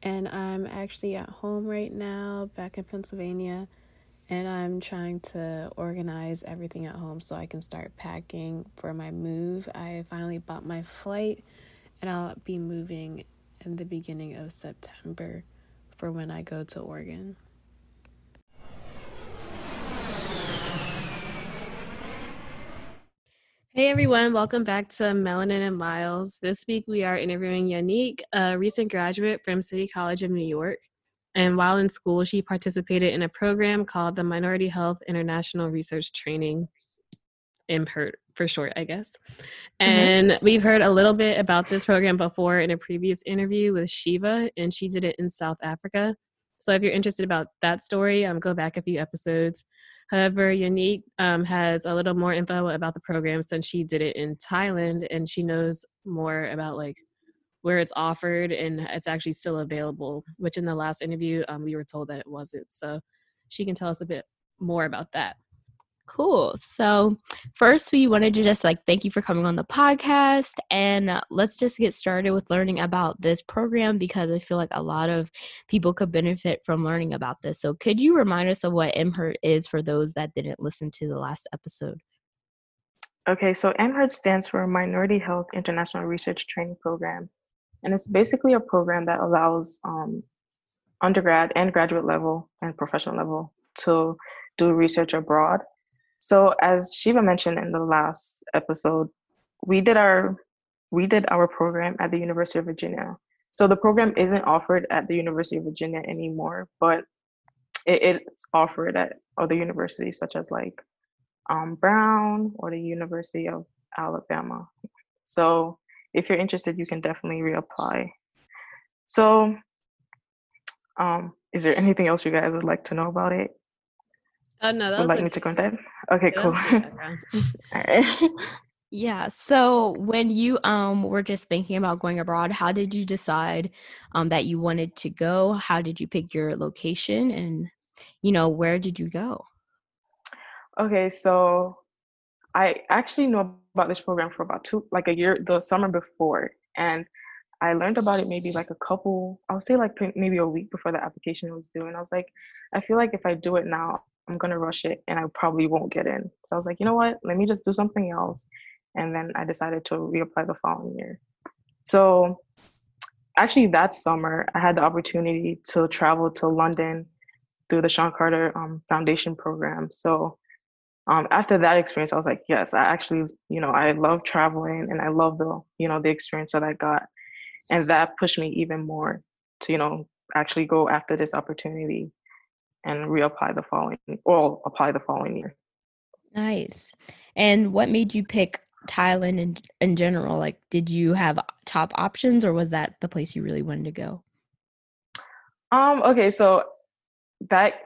and I'm actually at home right now, back in Pennsylvania, and I'm trying to organize everything at home so I can start packing for my move. I finally bought my flight, and I'll be moving in the beginning of September for when I go to Oregon. Hey everyone, welcome back to Melanin and Miles. This week we are interviewing Yanique, a recent graduate from City College of New York. And while in school, she participated in a program called the Minority Health International Research Training, IMHIRT for short, I guess. And We've heard a little bit about this program before in a previous interview with Sheevah, and she did it in South Africa. So if you're interested about that story, go back a few episodes. However, Yanique has a little more info about the program since she did it in Thailand, and she knows more about like where it's offered and it's actually still available, which in the last interview we were told that it wasn't. So she can tell us a bit more about that. Cool. So first, we wanted to just thank you for coming on the podcast, and let's just get started with learning about this program, because I feel like a lot of people could benefit from learning about this. So could you remind us of what IMHIRT is for those that didn't listen to the last episode? Okay, so IMHIRT stands for Minority Health International Research Training Program, and it's basically a program that allows undergrad and graduate level and professional level to do research abroad. So as Sheevah mentioned in the last episode, we did our program at the University of Virginia. So the program isn't offered at the University of Virginia anymore, but it's offered at other universities such as Brown or the University of Alabama. So if you're interested, you can definitely reapply. So is there anything else you guys would like to know about it? No, that would like me to go on that? Okay, yeah, cool. All right. Yeah. So when you were just thinking about going abroad, how did you decide that you wanted to go? How did you pick your location, and where did you go? Okay, so I actually knew about this program for about the summer before, and I learned about it maybe maybe a week before the application was due, and I was like, I feel like if I do it now, I'm going to rush it and I probably won't get in. So I was like, you know what, let me just do something else. And then I decided to reapply the following year. So actually that summer, I had the opportunity to travel to London through the Sean Carter Foundation program. So after that experience, I was like, yes, I actually, I love traveling and I love the experience that I got. And that pushed me even more to, actually go after this opportunity and apply the following year. Nice. And what made you pick Thailand in general? Did you have top options, or was that the place you really wanted to go? Okay, so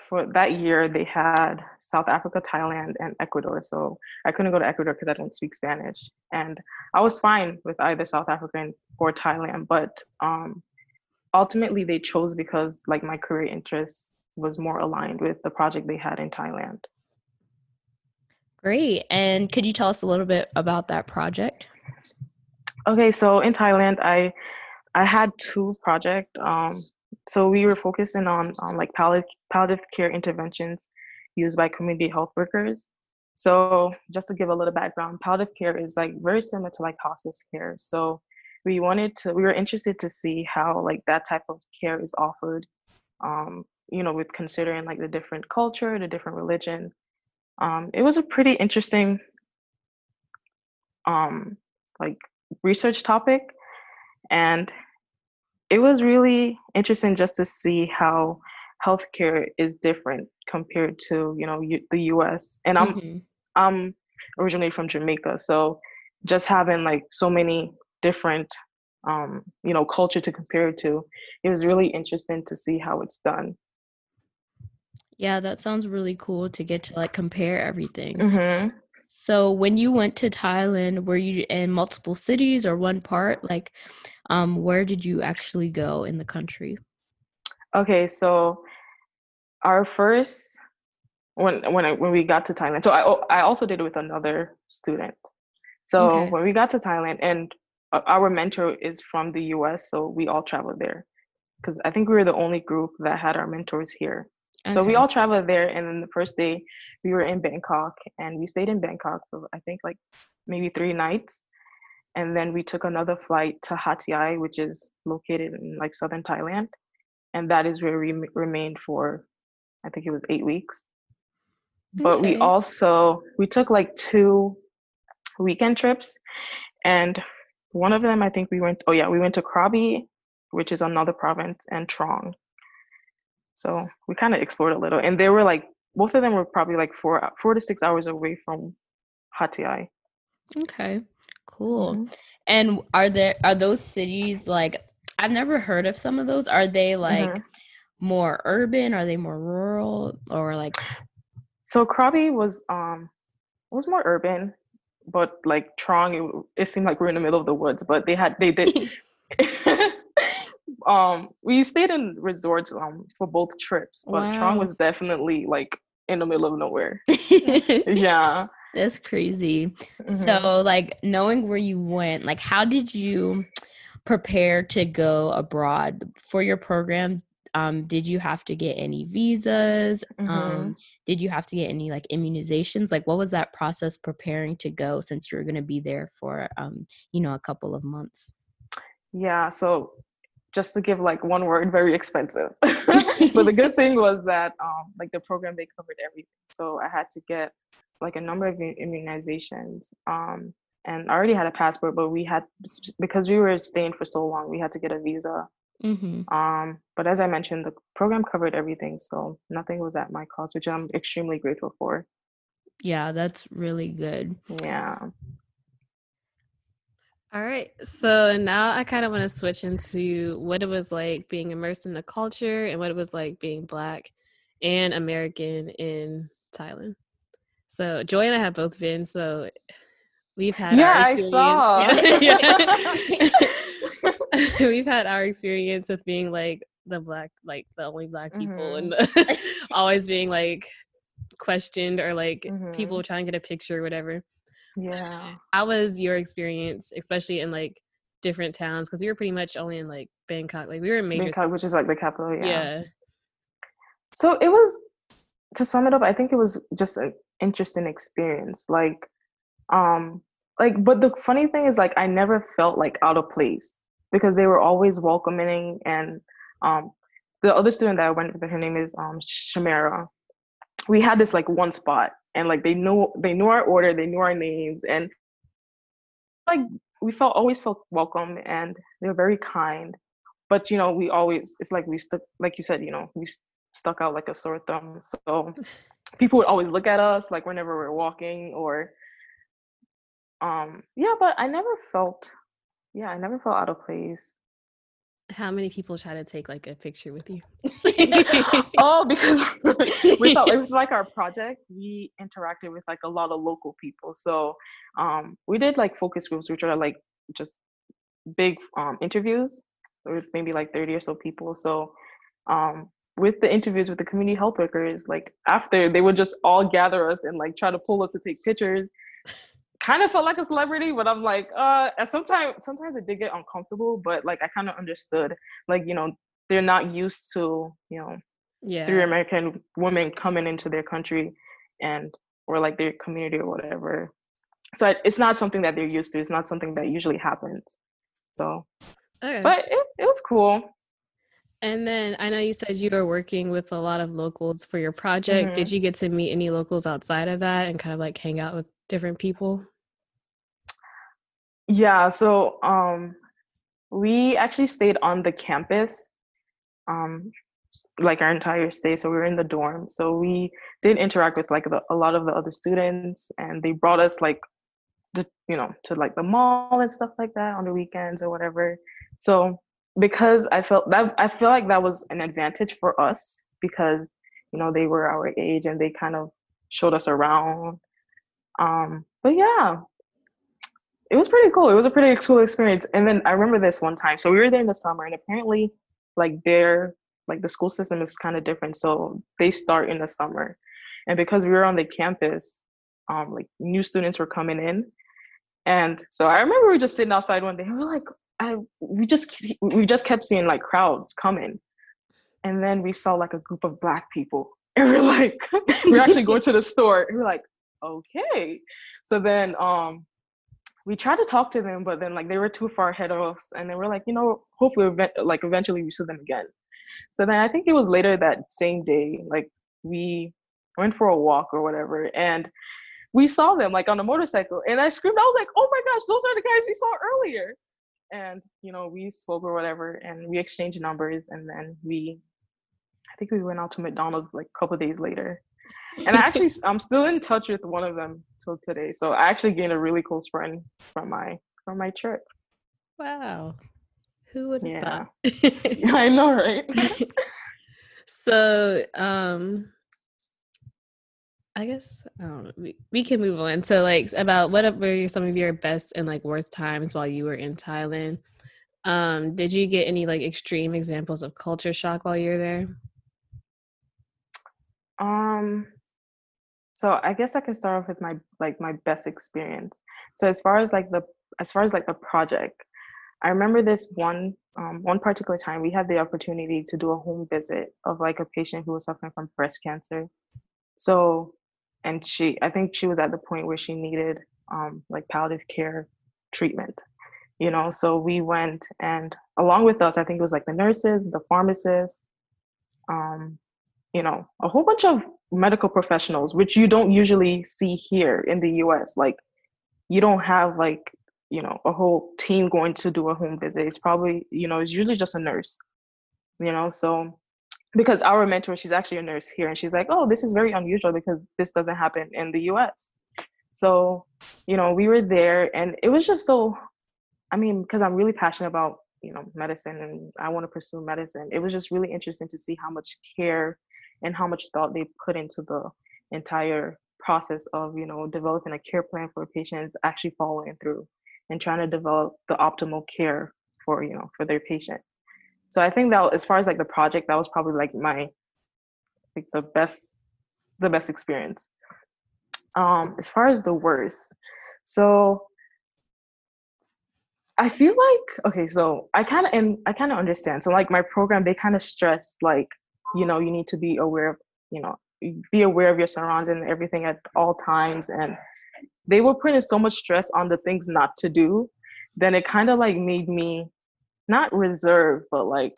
for that year, they had South Africa, Thailand, and Ecuador. So I couldn't go to Ecuador because I don't speak Spanish. And I was fine with either South Africa or Thailand, but ultimately they chose because my career interests was more aligned with the project they had in Thailand. Great. And could you tell us a little bit about that project? Okay, so in Thailand, I had two projects. So we were focusing on like palliative care interventions used by community health workers. So just to give a little background, palliative care is like very similar to like hospice care. So we were interested to see how like that type of care is offered, with considering like the different culture, the different religion. It was a pretty interesting like research topic, and it was really interesting just to see how healthcare is different compared to the U.S. And I'm originally from Jamaica, so just having like so many different culture to compare it to, it was really interesting to see how it's done. Yeah, that sounds really cool to get to like compare everything. Mm-hmm. So when you went to Thailand, were you in multiple cities or one part? Like, where did you actually go in the country? Okay, so our first when we got to Thailand, so I also did it with another student. So okay. When we got to Thailand, and our mentor is from the U.S., so we all traveled there because I think we were the only group that had our mentors here. Okay. So we all traveled there, and then the first day we were in Bangkok, and we stayed in Bangkok for I think like maybe 3 nights, and then we took another flight to Hatthae, which is located in like southern Thailand, and that is where we remained for I think it was 8 weeks. But okay. we took like 2 weekend trips, and one of them I think we went to Krabi, which is another province, and Trong. So we kind of explored a little, and they were like, both of them were probably like 4 to 6 hours away from Hatthae. Okay, cool. Mm-hmm. And are those cities like, I've never heard of some of those. Are they like mm-hmm. more urban? Are they more rural or like? So Krabi was more urban, but like Trong, it seemed like we're in the middle of the woods, but they did. We stayed in resorts for both trips, but wow. Trong was definitely like in the middle of nowhere. Yeah, that's crazy. Mm-hmm. So like knowing where you went, like how did you prepare to go abroad for your program? Did you have to get any visas? Mm-hmm. Did you have to get any like immunizations? Like what was that process preparing to go, since you were going to be there for a couple of months? Yeah, so just to give like one word, very expensive. But the good thing was that like the program, they covered everything. So I had to get like a number of immunizations. And I already had a passport, but because we were staying for so long, we had to get a visa. Mm-hmm. But as I mentioned, the program covered everything. So nothing was at my cost, which I'm extremely grateful for. Yeah, that's really good. Yeah. All right, so now I kind of want to switch into what it was like being immersed in the culture and what it was like being Black and American in Thailand. So Joy and I have both been, so we've had our experience. I saw. We've had our experience with being like the Black, like the only Black mm-hmm. people, and always being like questioned or like mm-hmm. people trying to get a picture or whatever. Yeah. How was your experience, especially in like different towns? Because we were pretty much only in like Bangkok. Like we were in Bangkok, which is like the capital. Yeah. So it was, to sum it up, I think it was just an interesting experience. Like, but the funny thing is like I never felt like out of place because they were always welcoming. And the other student that I went with, her name is Shumera. We had this like one spot. And like they knew our order, they knew our names, and like we always felt welcome, and they're very kind. But we always, it's like we stuck, like you said, we stuck out like a sore thumb. So people would always look at us like whenever we're walking, or But I never felt out of place. How many people try to take like a picture with you? Oh, because we thought it was like our project. We interacted with like a lot of local people. So we did like focus groups, which are like just big interviews with maybe like 30 or so people. So with the interviews with the community health workers, like after, they would just all gather us and like try to pull us to take pictures. Kind of felt like a celebrity, but I'm like, sometimes it did get uncomfortable, but like I kind of understood, like, you know, they're not used to, you know, three American women coming into their country and, or like their community or whatever. So it's not something that they're used to. It's not something that usually happens. So, okay. But it was cool. And then I know you said you were working with a lot of locals for your project. Mm-hmm. Did you get to meet any locals outside of that and kind of like hang out with different people? Yeah, so we actually stayed on the campus, like our entire stay. So we were in the dorm. So we did interact with like a lot of the other students, and they brought us like, you know, to like the mall and stuff like that on the weekends or whatever. So because I feel like that was an advantage for us because, you know, they were our age and they kind of showed us around. But yeah, it was pretty cool. It was a pretty cool experience. And then I remember this one time. So we were there in the summer, and apparently like the school system is kind of different. So they start in the summer. And because we were on the campus, like new students were coming in. And so I remember we were just sitting outside one day, and we were like, we just kept seeing like crowds coming, and then we saw like a group of Black people, and we're like, we're actually going to the store, and we're like, okay. So then we tried to talk to them, but then like they were too far ahead of us, and then we're like, you know, hopefully like eventually we see them again. So then I think it was later that same day, like we went for a walk or whatever, and we saw them like on a motorcycle, and I screamed. I was like, oh my gosh, those are the guys we saw earlier. And, you know, we spoke or whatever, and we exchanged numbers, and then I think we went out to McDonald's like a couple of days later. And I'm still in touch with one of them till today. So I actually gained a really close friend from my trip. Wow. Who would have thought? I know, right? So, I guess I don't know. We can move on. So, like, about what were some of your best and like worst times while you were in Thailand? Did you get any like extreme examples of culture shock while you were there? So I guess I can start off with my best experience. So as far as the project, I remember this one particular time we had the opportunity to do a home visit of like a patient who was suffering from breast cancer. So. And I think she was at the point where she needed like palliative care treatment, you know? So we went, and along with us, I think it was like the nurses, the pharmacists, you know, a whole bunch of medical professionals, which you don't usually see here in the US. Like you don't have like, you know, a whole team going to do a home visit. It's probably, you know, it's usually just a nurse, you know? So because our mentor, she's actually a nurse here, and she's like, oh, this is very unusual because this doesn't happen in the US. So, you know, we were there, and it was just so, I mean, because I'm really passionate about, you know, medicine, and I want to pursue medicine. It was just really interesting to see how much care and how much thought they put into the entire process of, you know, developing a care plan for patients, actually following through and trying to develop the optimal care for, you know, for their patient. So I think that as far as like the project, that was probably like the best experience. As far as the worst, so I feel like, okay, so I kind of understand. So like my program, they kind of stress like, you know, you need to be aware of, you know, be aware of your surroundings and everything at all times. And they were putting so much stress on the things not to do, then it kind of like made me not reserved, but like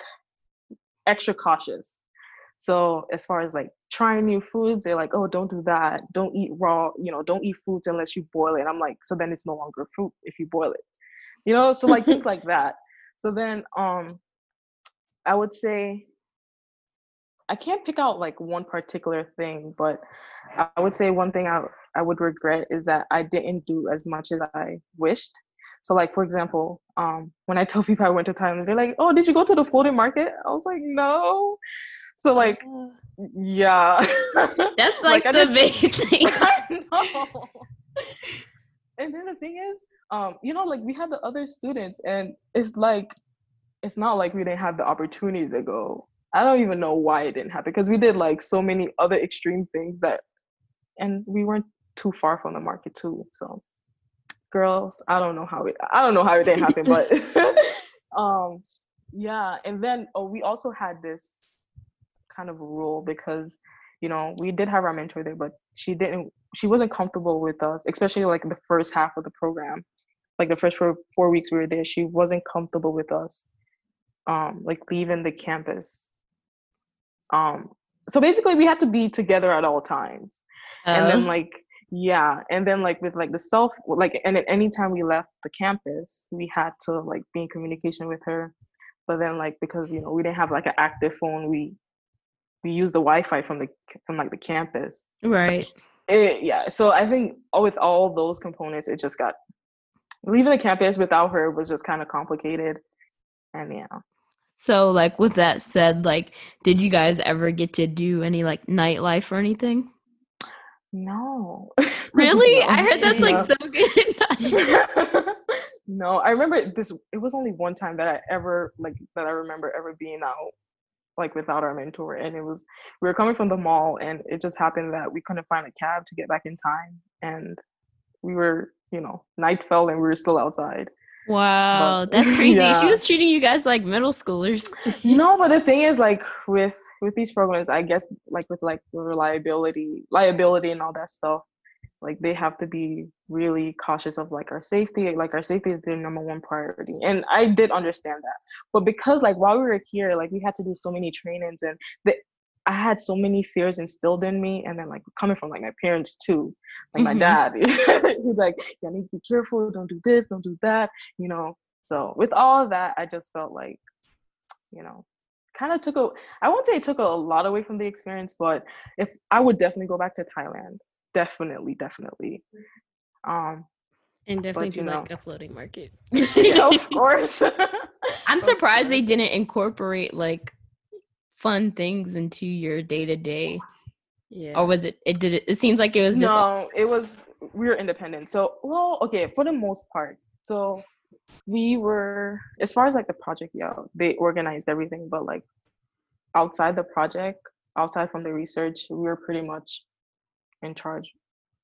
extra cautious. So as far as like trying new foods, they're like, oh, don't do that. Don't eat raw, you know, don't eat foods unless you boil it. I'm like, so then it's no longer fruit if you boil it, you know? So like things like that. So then I would say, I can't pick out like one particular thing, but I would say one thing I would regret is that I didn't do as much as I wished. So like, for example, when I tell people I went to Thailand, they're like, oh, did you go to the floating market? I was like, no. So like, yeah. That's like, like the big thing. I know. And then the thing is, you know, like we had the other students, and it's like, it's not like we didn't have the opportunity to go. I don't even know why it didn't happen, because we did like so many other extreme things that, and we weren't too far from the market too. So girls, I don't know how it didn't happen, but yeah. And then we also had this kind of rule because, you know, we did have our mentor there, but she wasn't comfortable with us, especially like the first half of the program, like the first 4 weeks we were there, she wasn't comfortable with us, like leaving the campus. So basically we had to be together at all times. And then like, yeah. And then like with like the self, like, and at any time we left the campus, we had to like be in communication with her. But then like, because, you know, we didn't have like an active phone, we used the Wi-Fi from like the campus. Right. Yeah. So I think with all those components, it just got, leaving the campus without her was just kind of complicated. And yeah. So like with that said, like, did you guys ever get to do any like nightlife or anything? No. Really? No. I heard that's like so good. No, I remember this, it was only one time that I ever like, that I remember ever being out like without our mentor, and it was, we were coming from the mall, and it just happened that we couldn't find a cab to get back in time, and we were, you know, night fell and we were still outside. Wow, but that's crazy. Yeah. She was treating you guys like middle schoolers. No, but the thing is, like with these programs, I guess, like with like the liability and all that stuff, like they have to be really cautious of like our safety. Like our safety is their number one priority, and I did understand that. But because like while we were here, like we had to do so many trainings, and I had so many fears instilled in me, and then like coming from like my parents too, like my dad, he's like, "Yeah, need to be careful. Don't do this. Don't do that." You know. So with all of that, I just felt like, you know, kind of I won't say it took a lot away from the experience, but if I would definitely go back to Thailand. Definitely. And definitely do like a floating market. Yeah, of course. I'm surprised they didn't incorporate like fun things into your day-to-day. Yeah. Or was it seems like it was just we were independent. So, well, okay, for the most part. So we were, as far as like the project, yeah, they organized everything, but like outside the project, outside from the research, we were pretty much in charge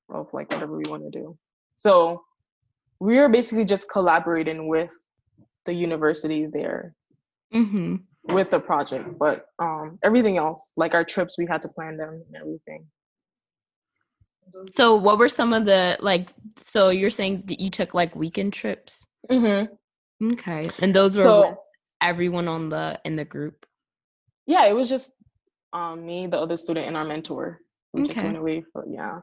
of like whatever we want to do. So we are basically just collaborating with the university there, mm-hmm. with the project, but everything else, like our trips, we had to plan them and everything. So what were some of the, like, so you're saying that you took like weekend trips? Mm-hmm. Okay. And those were with everyone in the group? Yeah, it was just me, the other student, and our mentor. We just went away for, yeah.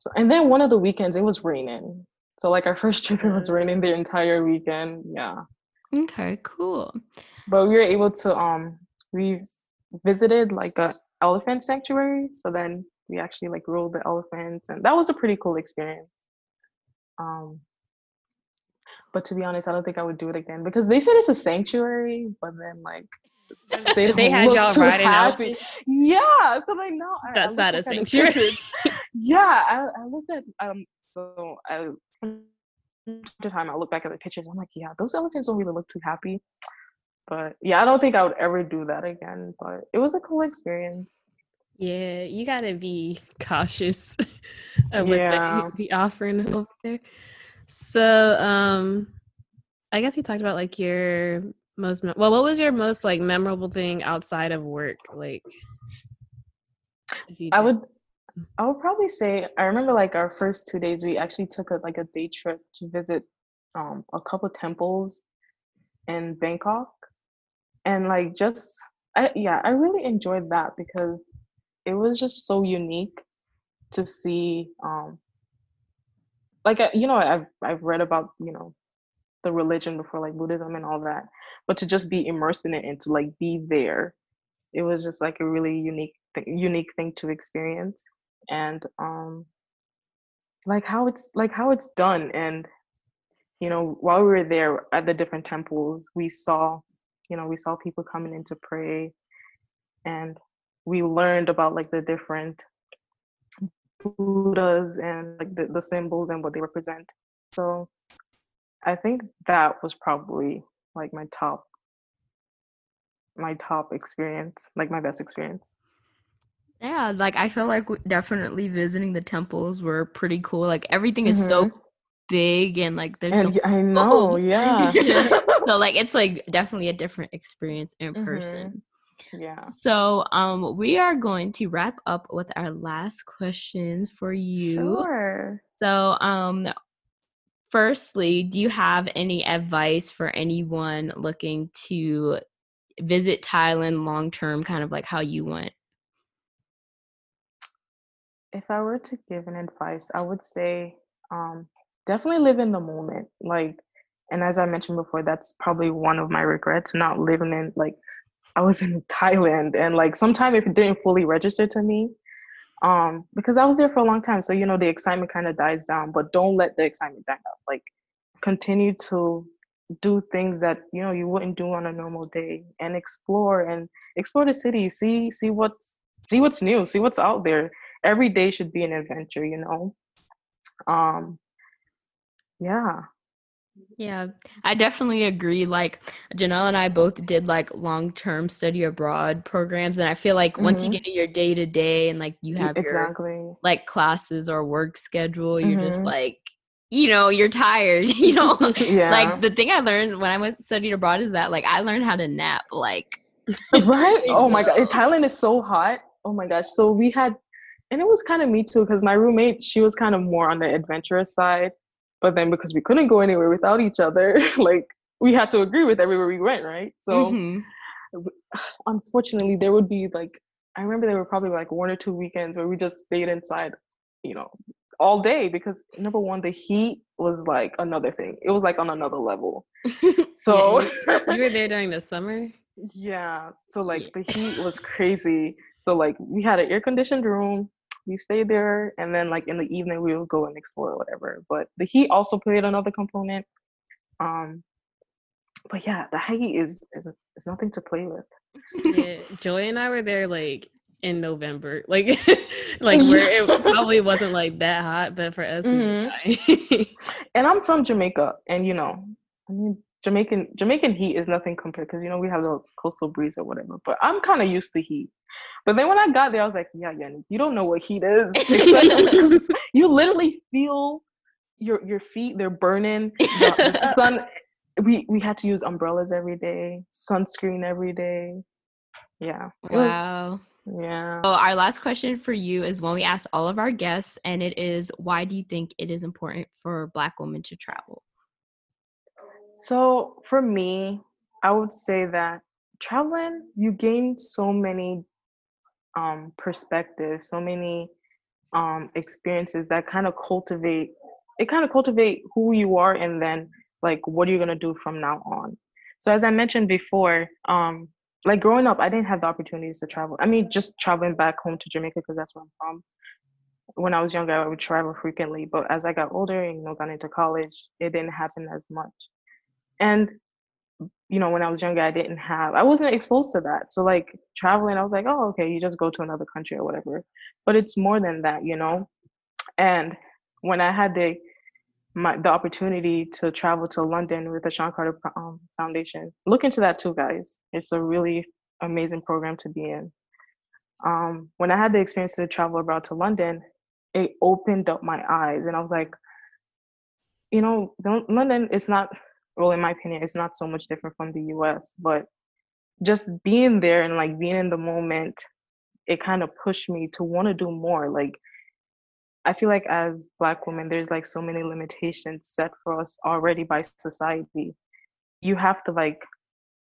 So, and then one of the weekends, it was raining. So like our first trip, it was raining the entire weekend. Yeah. Okay, cool. But we were able to, we visited like a elephant sanctuary. So then we actually like rode the elephants, and that was a pretty cool experience. But to be honest, I don't think I would do it again, because they said it's a sanctuary, but then like, they had y'all riding out. Yeah, so like no, that's not a sanctuary. Yeah, I looked at so I look back at the pictures. I'm like, yeah, those elephants don't really look too happy. But yeah, I don't think I would ever do that again. But it was a cool experience. Yeah, you gotta be cautious with the offering over there. So I guess we talked about like your. What was your most like memorable thing outside of work? Like, I would probably say I remember like our first 2 days we actually took a day trip to visit a couple temples in Bangkok, and like I really enjoyed that because it was just so unique to see. Like you know, I've read about, you know, the religion before, like Buddhism and all that, but to just be immersed in it and to like be there, it was just like a really unique thing to experience, and like how it's done. And you know, while we were there at the different temples, we saw people coming in to pray, and we learned about like the different Buddhas and like the symbols and what they represent. So I think that was probably like my top my top experience, like my best experience. Yeah, like I feel like definitely visiting the temples were pretty cool. Like everything is so big and like there's and I know, yeah. So like it's like definitely a different experience in person. Yeah. So we are going to wrap up with our last questions for you. Sure. So firstly, do you have any advice for anyone looking to visit Thailand long term, kind of like how you went? If I were to give an advice, I would say definitely live in the moment. Like, and as I mentioned before, that's probably one of my regrets, not living in, like, I was in Thailand and like sometime it didn't fully register to me because I was there for a long time. So, you know, the excitement kind of dies down, but don't let the excitement die out. Like continue to do things that, you know, you wouldn't do on a normal day and explore the city, see what's new, see what's out there. Every day should be an adventure, you know? Yeah, I definitely agree. Like Janelle and I both did like long-term study abroad programs. And I feel like once you get in your day-to-day and like you have your like classes or work schedule, you're just like, you know, you're tired, you know? Yeah. Like the thing I learned when I went studied abroad is that like I learned how to nap. Like, right? Oh my God. Thailand is so hot. Oh my gosh. So we had, and it was kind of me too, because my roommate, she was kind of more on the adventurous side. But then because we couldn't go anywhere without each other, like we had to agree with everywhere we went, right? So unfortunately, there would be like, I remember there were probably like 1 or 2 weekends where we just stayed inside, you know, all day because number one, the heat was like another thing. It was like on another level. So you were there during the summer? Yeah. So like the heat was crazy. So like we had an air conditioned room. We stayed there, and then like in the evening we would go and explore whatever. But the heat also played another component. But yeah, the heat is nothing to play with. Yeah, Joy and I were there like in November, like like where it probably wasn't like that hot, but for us, and I'm from Jamaica, and you know, I mean Jamaican heat is nothing compared because you know we have the coastal breeze or whatever. But I'm kind of used to heat. But then when I got there, I was like, yeah, Yanni, you don't know what heat is. Especially because you literally feel your feet, they're burning. The sun, we had to use umbrellas every day, sunscreen every day. Yeah. Wow. Yeah. So our last question for you is one we asked all of our guests, and it is, why do you think it is important for Black women to travel? So for me, I would say that traveling, you gain so many perspective, so many experiences that kind of cultivate who you are, and then like what are you going to do from now on. So as I mentioned before, like growing up I didn't have the opportunities to travel. I mean, just traveling back home to Jamaica because that's where I'm from. When I was younger I would travel frequently, but as I got older and, you know, got into college, it didn't happen as much. And you know, when I was younger, I wasn't exposed to that. So like traveling, I was like, oh, okay, you just go to another country or whatever. But it's more than that, you know? And when I had the opportunity to travel to London with the Sean Carter Foundation, look into that too, guys. It's a really amazing program to be in. When I had the experience to travel abroad to London, it opened up my eyes. And I was like, you know, London is not... well, in my opinion, it's not so much different from the US, but just being there and like being in the moment, it kind of pushed me to want to do more. Like, I feel like as Black women, there's like so many limitations set for us already by society. You have to like,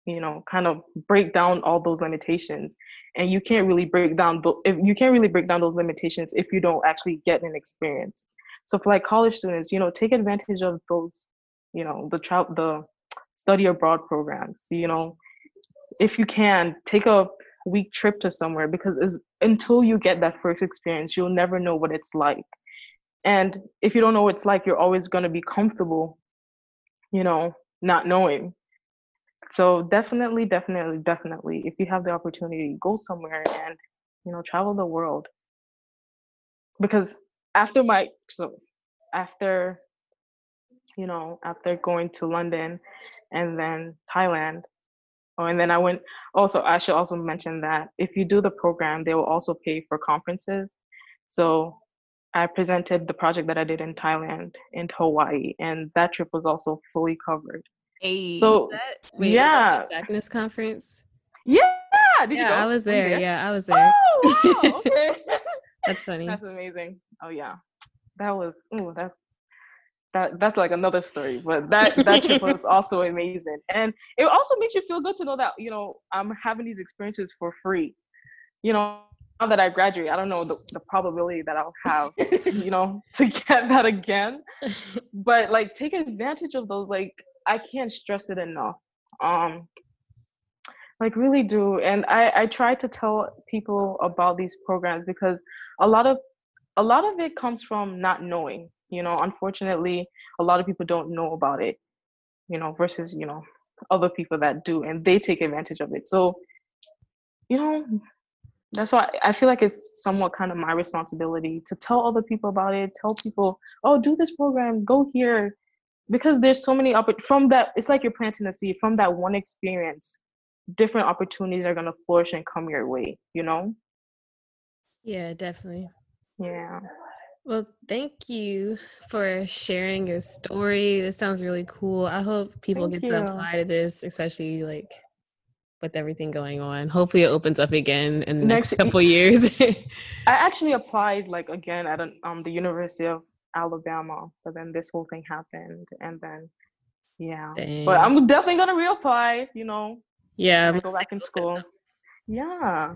you know, kind of break down all those limitations, and you can't really break down those limitations if you don't actually get an experience. So for like college students, you know, take advantage of those, you know, the study abroad programs. You know, if you can, take a week trip to somewhere, because until you get that first experience, you'll never know what it's like. And if you don't know what it's like, you're always going to be comfortable, you know, not knowing. So definitely, definitely, definitely, if you have the opportunity, go somewhere and, you know, travel the world. Because after going to London and then Thailand, Oh, and then I went also, I should also mention that if you do the program, they will also pay for conferences. So I presented the project that I did in Thailand and Hawaii, and that trip was also fully covered. Hey, so yeah, was that the Blackness conference. Did you go? I was there. Yeah, I was there. Oh, wow. Okay. That's funny. That's amazing. Oh yeah, that was that's like another story. But that trip was also amazing, and it also makes you feel good to know that I'm having these experiences for free. Now that I graduate, I don't know the probability that I'll have, to get that again. But like, take advantage of those. Like, I can't stress it enough. Like, really do. And I try to tell people about these programs because a lot of it comes from not knowing. Unfortunately, a lot of people don't know about it, versus, other people that do, and they take advantage of it. So, that's why I feel like it's somewhat kind of my responsibility to tell other people about it, tell people, oh, do this program, go here, because there's so many from that. It's like you're planting a seed. From that one experience, different opportunities are going to flourish and come your way, Yeah, definitely. Yeah. Well, thank you for sharing your story. This sounds really cool. I hope people get to apply to this, especially like with everything going on. Hopefully it opens up again in the next couple years. I actually applied like again at the University of Alabama, but then this whole thing happened, and then Dang. But I'm definitely going to reapply, Yeah, go back in school. Yeah.